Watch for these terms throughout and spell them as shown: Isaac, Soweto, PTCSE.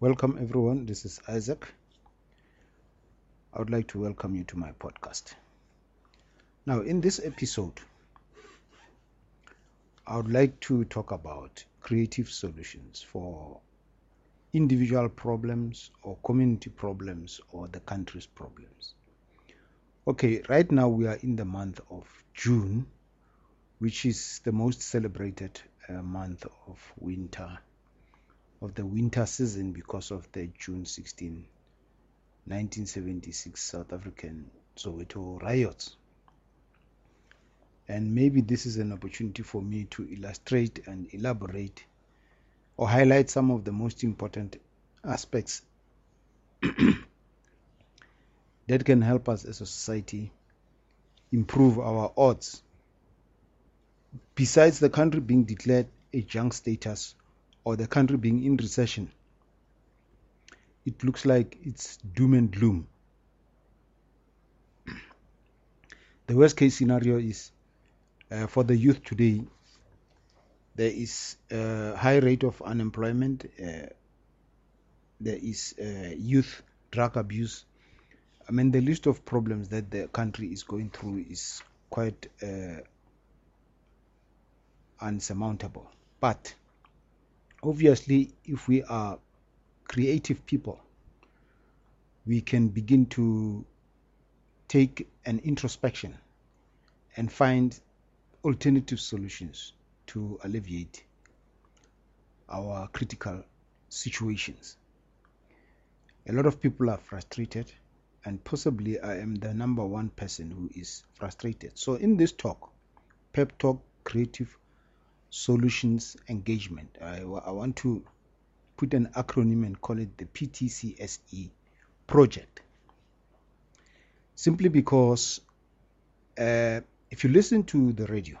Welcome everyone, this is Isaac. I would like to welcome you to my podcast. Now in this episode, I would like to talk about creative solutions for individual problems or community problems or the country's problems. Okay, right now we are in the month of June, which is the most celebrated month of winter, of the winter season, because of the June 16, 1976 South African Soweto riots. And maybe this is an opportunity for me to illustrate and elaborate or highlight some of the most important aspects that can help us as a society improve our odds. Besides the country being declared a junk status, or the country being in recession, it looks like it's doom and gloom. The worst case scenario is for the youth today, there is a high rate of unemployment, there is youth drug abuse. I mean, the list of problems that the country is going through is quite unsurmountable. But obviously, if we are creative people, we can begin to take an introspection and find alternative solutions to alleviate our critical situations. A lot of people are frustrated, and possibly I am the number one person who is frustrated. So in this talk, pep talk, creative solutions engagement, I want to put an acronym and call it the PTCSE project, simply because if you listen to the radio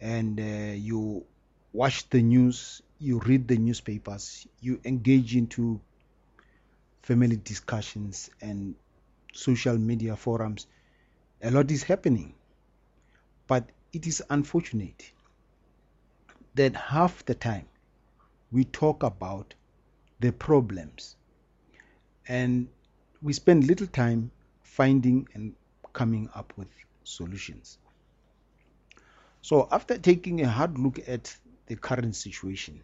and you watch the news, you read the newspapers, you engage into family discussions and social media forums, a lot is happening. But it is unfortunate that half the time we talk about the problems and we spend little time finding and coming up with solutions. So after taking a hard look at the current situation,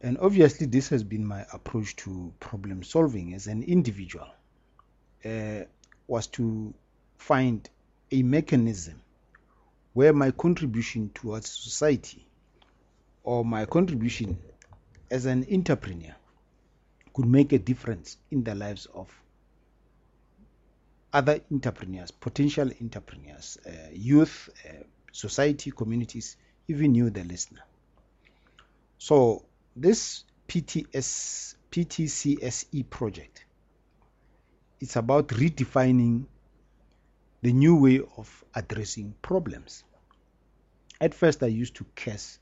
and obviously this has been my approach to problem solving as an individual, was to find a mechanism where my contribution towards society or my contribution as an entrepreneur could make a difference in the lives of other entrepreneurs, potential entrepreneurs, youth, society, communities, even you, the listener. So this PTCSE project, it's about redefining the new way of addressing problems. At first, I used to curse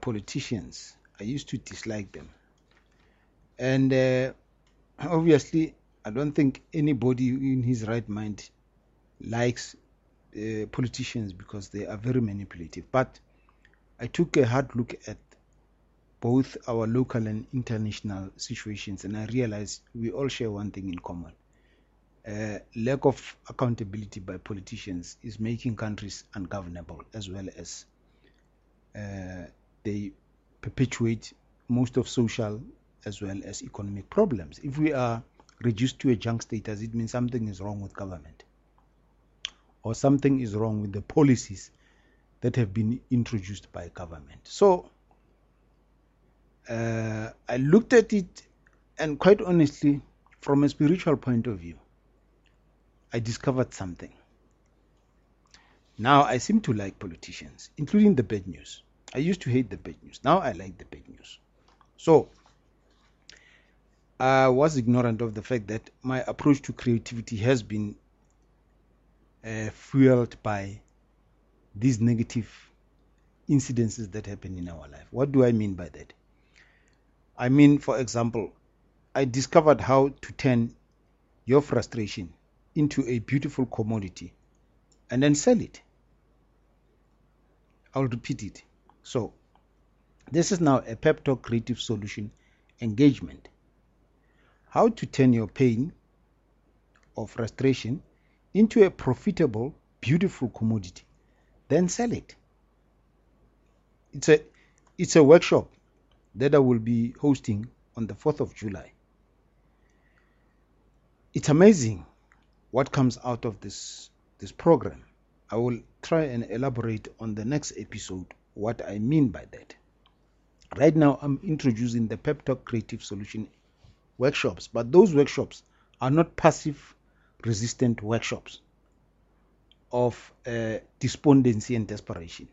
politicians. I used to dislike them. And obviously, I don't think anybody in his right mind likes politicians because they are very manipulative. But I took a hard look at both our local and international situations, and I realized we all share one thing in common. Lack of accountability by politicians is making countries ungovernable, as well as they perpetuate most of social as well as economic problems. If we are reduced to a junk status, it means something is wrong with government, or something is wrong with the policies that have been introduced by government. So I looked at it, and quite honestly, from a spiritual point of view, I discovered something. Now I seem to like politicians, including the bad news. I used to hate the bad news. Now I like the bad news. So I was ignorant of the fact that my approach to creativity has been fueled by these negative incidences that happen in our life. What do I mean by that? I mean, for example, I discovered how to turn your frustration into a beautiful commodity and then sell it. I'll repeat it. So This is now a pep talk creative solution engagement. How to turn your pain or frustration into a profitable, beautiful commodity, then sell it. It's a workshop that I will be hosting on the 4th of July. It's amazing what comes out of this program. I will try and elaborate on the next episode what I mean by that. Right now, I'm introducing the Pep Talk Creative Solution workshops, but those workshops are not passive resistant workshops of despondency and desperation.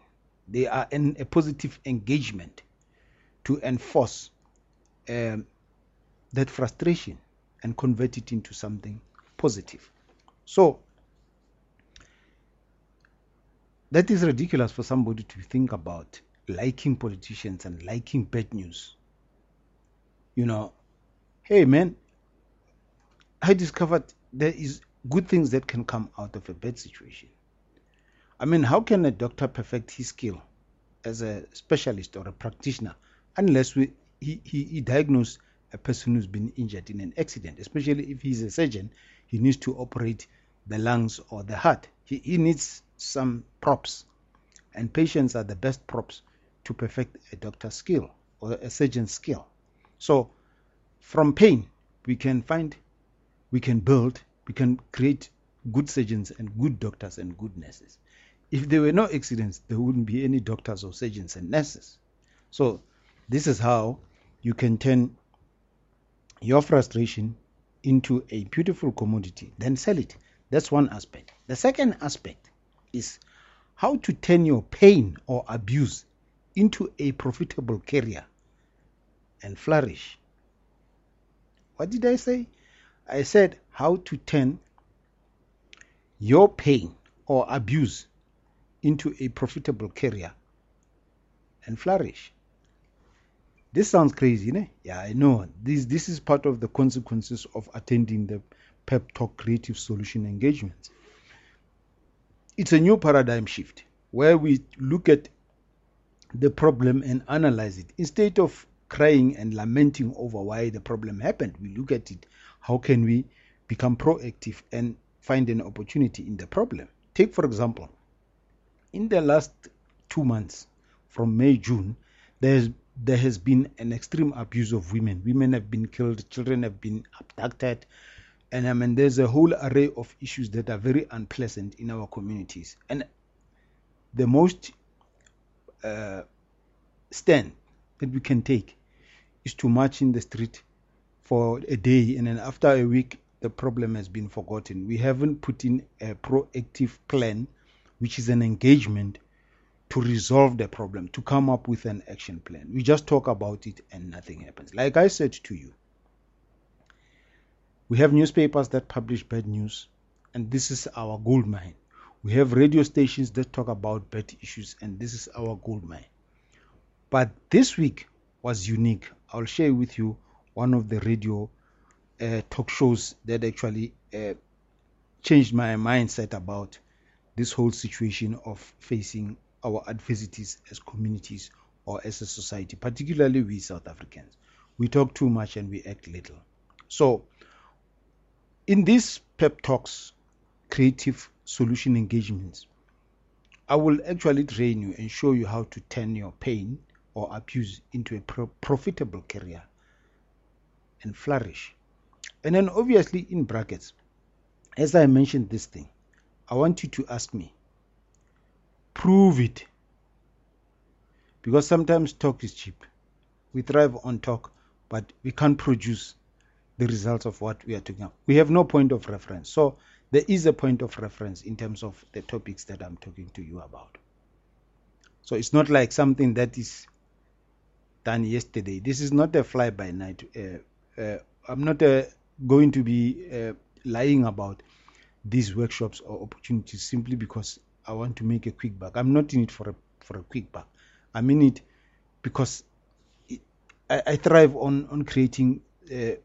They are a positive engagement to enforce that frustration and convert it into something positive. So that is ridiculous for somebody to think about liking politicians and liking bad news. You know, hey man, I discovered there is good things that can come out of a bad situation. I mean, how can a doctor perfect his skill as a specialist or a practitioner unless he diagnoses a person who's been injured in an accident? Especially if he's a surgeon, he needs to operate the lungs or the heart. He needs some props, and patients are the best props to perfect a doctor's skill or a surgeon's skill. So from pain, we can create good surgeons and good doctors and good nurses. If there were no accidents, there wouldn't be any doctors or surgeons and nurses. So this is how you can turn your frustration into a beautiful commodity, then sell it. That's one aspect. The second aspect is how to turn your pain or abuse into a profitable career and flourish. What did I say? I said how to turn your pain or abuse into a profitable career and flourish. This sounds crazy, né? Yeah, I know. This is part of the consequences of attending the Pep Talk Creative Solution Engagement. It's a new paradigm shift where we look at the problem and analyze it. Instead of crying and lamenting over why the problem happened, we look at it. How can we become proactive and find an opportunity in the problem? Take, for example, in the last 2 months, from May, June, there has been an extreme abuse of women. Women have been killed, children have been abducted, and I mean, there's a whole array of issues that are very unpleasant in our communities. And the most stand that we can take is to march in the street for a day, and then after a week, the problem has been forgotten. We haven't put in a proactive plan, which is an engagement to resolve the problem, to come up with an action plan. We just talk about it and nothing happens. Like I said to you, we have newspapers that publish bad news, and this is our gold mine. We have radio stations that talk about bad issues, and this is our gold mine. But this week was unique. I'll share with you one of the radio talk shows that actually changed my mindset about this whole situation of facing our adversities as communities or as a society, particularly we South Africans. We talk too much and we act little. So in these pep talks, creative solution engagements, I will actually train you and show you how to turn your pain or abuse into a profitable career and flourish. And then obviously, in brackets, as I mentioned this thing, I want you to ask me, prove it. Because sometimes talk is cheap. We thrive on talk, but we can't produce the results of what we are talking about. We have no point of reference. So there is a point of reference in terms of the topics that I'm talking to you about. So it's not like something that is done yesterday. This is not a fly by night. I'm not going to be lying about these workshops or opportunities simply because I want to make a quick buck. I'm not in it for a quick buck. I'm in it because I thrive on creating,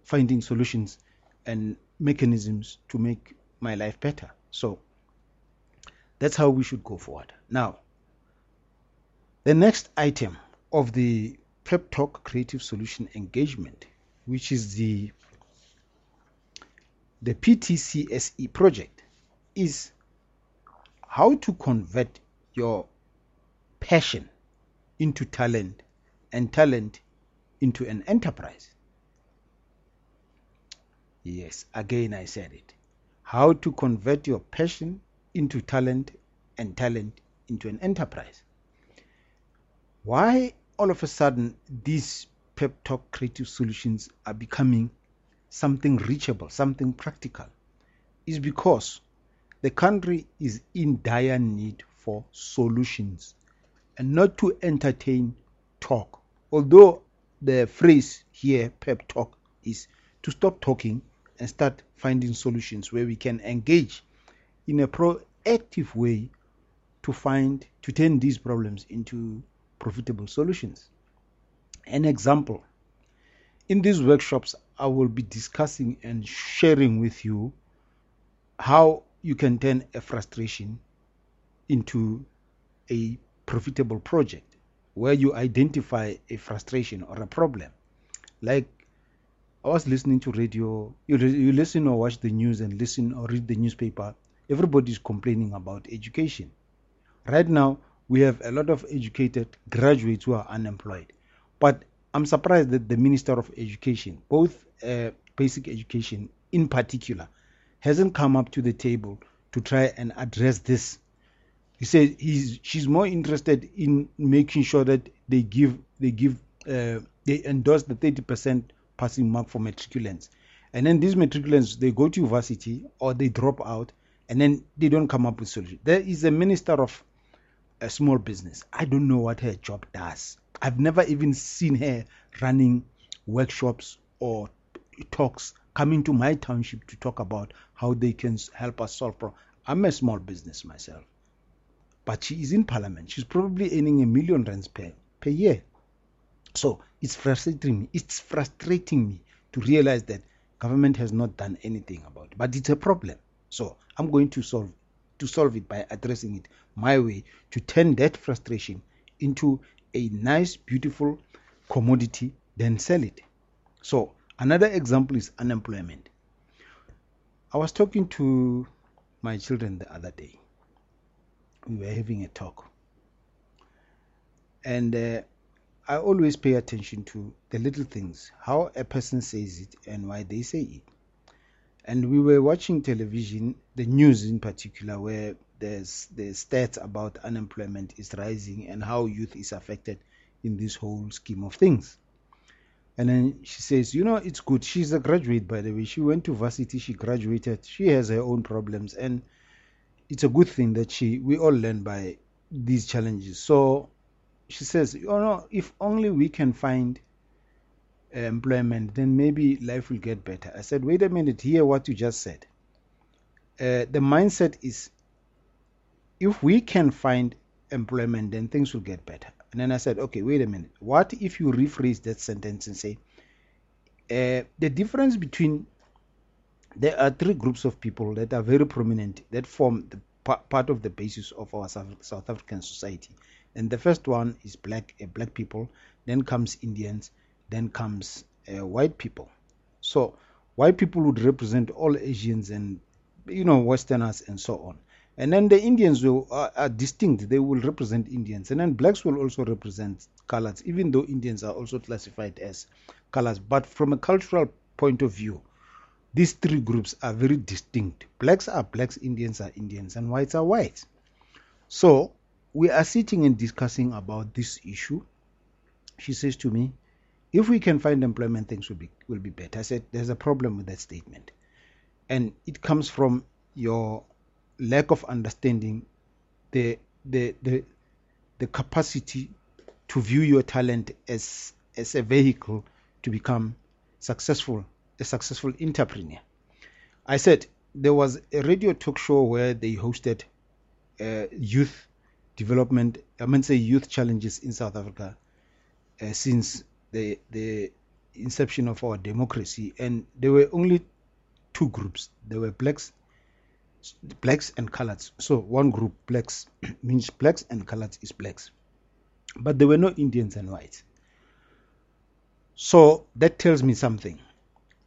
finding solutions and mechanisms to make my life better. So that's how we should go forward. Now, the next item of the Prep Talk Creative Solution Engagement, which is the PTCSE project, is how to convert your passion into talent and talent into an enterprise. Yes, again I said it. How to convert your passion into talent and talent into an enterprise. Why all of a sudden these pep talk creative solutions are becoming something reachable, something practical, is because the country is in dire need for solutions and not to entertain talk. Although the phrase here, pep talk, is to stop talking and start finding solutions where we can engage in a proactive way to turn these problems into profitable solutions. An example, in these workshops, I will be discussing and sharing with you how you can turn a frustration into a profitable project, where you identify a frustration or a problem. Like, I was listening to radio, you listen or watch the news and listen or read the newspaper, everybody's complaining about education. Right now, we have a lot of educated graduates who are unemployed. But I'm surprised that the Minister of Education, both basic education in particular, hasn't come up to the table to try and address this. He says she's more interested in making sure that they endorse the 30% passing mark for matriculants, and then these matriculants, they go to university or they drop out, and then they don't come up with solutions. There is a Minister of a Small Business. I don't know what her job does. I've never even seen her running workshops or talks, coming to my township to talk about how they can help us solve problems. I'm a small business myself, but she is in parliament. She's probably earning R1 million per year. So it's frustrating me to realize that government has not done anything about it, but it's a problem. So I'm going to solve it by addressing it my way, to turn that frustration into a nice, beautiful commodity, then sell it. So another example is unemployment. I was talking to my children the other day. We were having a talk, and I always pay attention to the little things, how a person says it and why they say it. And we were watching television, the news in particular, where the stats about unemployment is rising and how youth is affected in this whole scheme of things. And then she says, it's good. She's a graduate, by the way. She went to varsity. She graduated. She has her own problems. And it's a good thing that we all learn by these challenges. So she says, if only we can find employment, then maybe life will get better. I said, wait a minute, hear what you just said. The mindset is, if we can find employment, then things will get better. And then I said, okay, wait a minute, what if you rephrase that sentence and say, the difference between, there are three groups of people that are very prominent, that form the part of the basis of our South African society. And the first one is black people, then comes Indians, then comes white people. So white people would represent all Asians and Westerners and so on. And then the Indians are distinct. They will represent Indians. And then blacks will also represent colors, even though Indians are also classified as colors. But from a cultural point of view, these three groups are very distinct. Blacks are blacks, Indians are Indians, and whites are whites. So we are sitting and discussing about this issue. She says to me, if we can find employment, things will be better. I said, there's a problem with that statement. And it comes from your lack of understanding the capacity to view your talent as a vehicle to become a successful entrepreneur. I said, there was a radio talk show where they hosted youth challenges in South Africa since the inception of our democracy, and there were only two groups. There were blacks and coloreds. So one group, blacks, means blacks, and coloreds is blacks. But there were no Indians and whites. So that tells me something.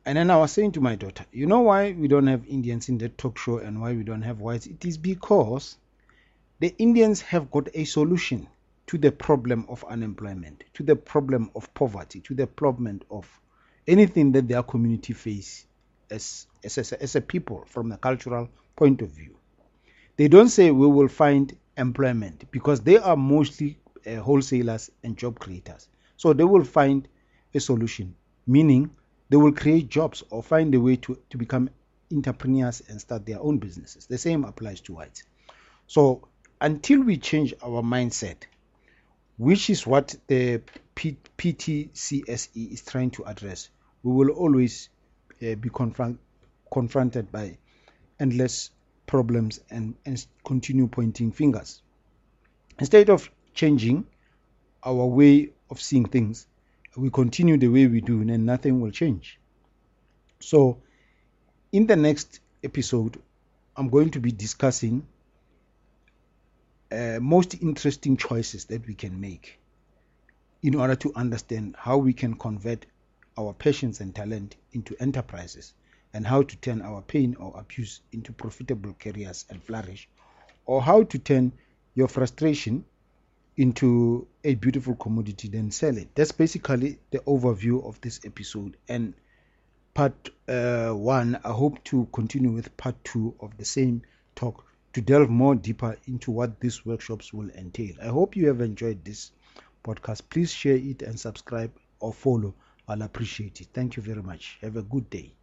And then I was saying to my daughter, you know why we don't have Indians in that talk show and why we don't have whites? It is because the Indians have got a solution to the problem of unemployment, to the problem of poverty, to the problem of anything that their community face as a people from a cultural point of view. They don't say we will find employment because they are mostly wholesalers and job creators. So they will find a solution, meaning they will create jobs or find a way to become entrepreneurs and start their own businesses. The same applies to whites. So until we change our mindset, which is what the PTCSE is trying to address, we will always be confronted by endless problems and continue pointing fingers. Instead of changing our way of seeing things, we continue the way we do and nothing will change. So in the next episode, I'm going to be discussing most interesting choices that we can make in order to understand how we can convert our passions and talent into enterprises and how to turn our pain or abuse into profitable careers and flourish, or how to turn your frustration into a beautiful commodity, then sell it. That's basically the overview of this episode and part 1. I hope to continue with part 2 of the same talk to delve more deeper into what these workshops will entail. I hope you have enjoyed this podcast. Please share it and subscribe or follow. I'll appreciate it. Thank you very much. Have a good day.